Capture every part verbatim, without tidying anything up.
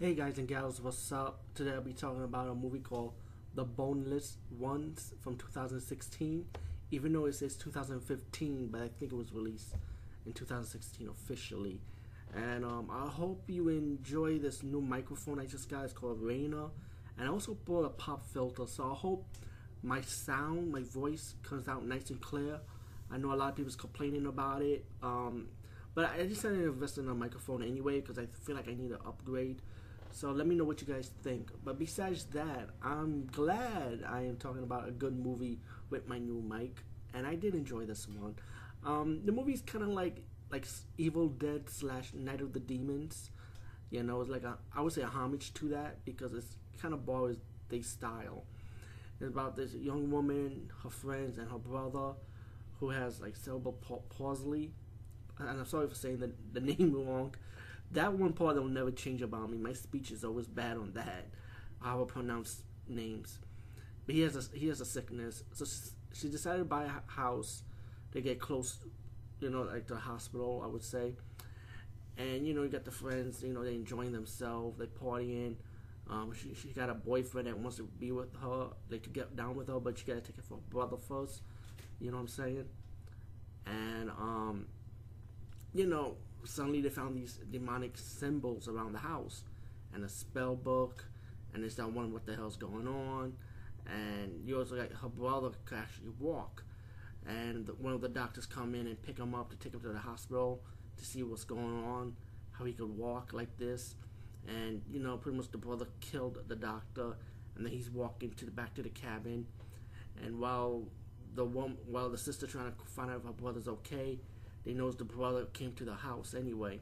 Hey guys and gals, what's up? Today I'll be talking about a movie called The Bornless Ones from two thousand sixteen. Even though it says two thousand fifteen, but I think it was released in two thousand sixteen officially. And um, I hope you enjoy this new microphone I just got. It's called Rainer. And I also bought a pop filter, so I hope my sound, my voice comes out nice and clear. I know a lot of people's complaining about it. Um, but I decided to invest in a microphone anyway because I feel like I need to upgrade. So let me know what you guys think. But besides that, I'm glad I am talking about a good movie with my new mic, and I did enjoy this one. Um, the movie's kind of like like Evil Dead slash Night of the Demons. You know, it's like a, I would say a homage to that because it's kind of borrows their style. It's about this young woman, her friends, and her brother who has like cerebral palsy. And I'm sorry for saying the, the name wrong. That one part that will never change about me. My speech is always bad on that. I will pronounce names. But he has a, he has a sickness. So she decided to buy a house to get close, you know, like the hospital, I would say. And, you know, you got the friends, you know, they're enjoying themselves. They're partying. Um, she, she got a boyfriend that wants to be with her. They could get down with her, but she got to take it for her brother first. You know what I'm saying? And, um, you know... suddenly they found these demonic symbols around the house and a spell book, and they start wondering what the hell's going on. And you also got her brother could actually walk, and one of the doctors come in and pick him up to take him to the hospital to see what's going on, how he could walk like this. And you know, pretty much the brother killed the doctor, and then he's walking to the back to the cabin. And while the one while the sister trying to find out if her brother's okay, they knows the brother came to the house anyway.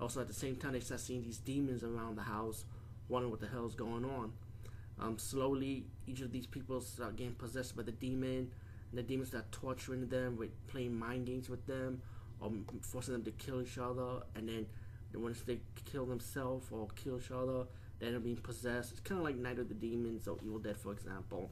Also, at the same time, they start seeing these demons around the house, wondering what the hell's going on. Um, slowly, each of these people start getting possessed by the demon, and the demons start torturing them with playing mind games with them, or forcing them to kill each other. And then once they kill themselves or kill each other, they end up being possessed. It's kind of like Night of the Demons or Evil Dead, for example.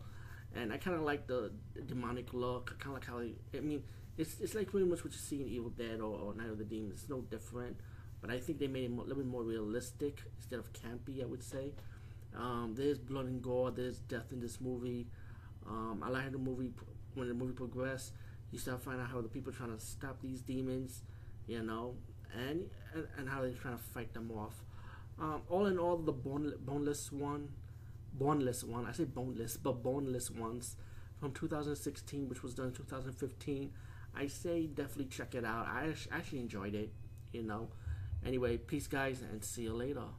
And I kind of like the demonic look. I kind of like how they, I mean, It's it's like pretty much what you see in Evil Dead or, or Night of the Demons. It's no different, but I think they made it more, a little bit more realistic instead of campy, I would say. Um, there's blood and gore, there's death in this movie. Um, I like how the movie, when the movie progressed, you start finding out how the people are trying to stop these demons, you know, and and, and how they're trying to fight them off. Um, all in all, the bone, boneless one, boneless one. I say boneless, but boneless ones from two thousand sixteen, which was done in two thousand fifteen. I say definitely check it out. I actually enjoyed it, you know. Anyway, peace, guys, and see you later.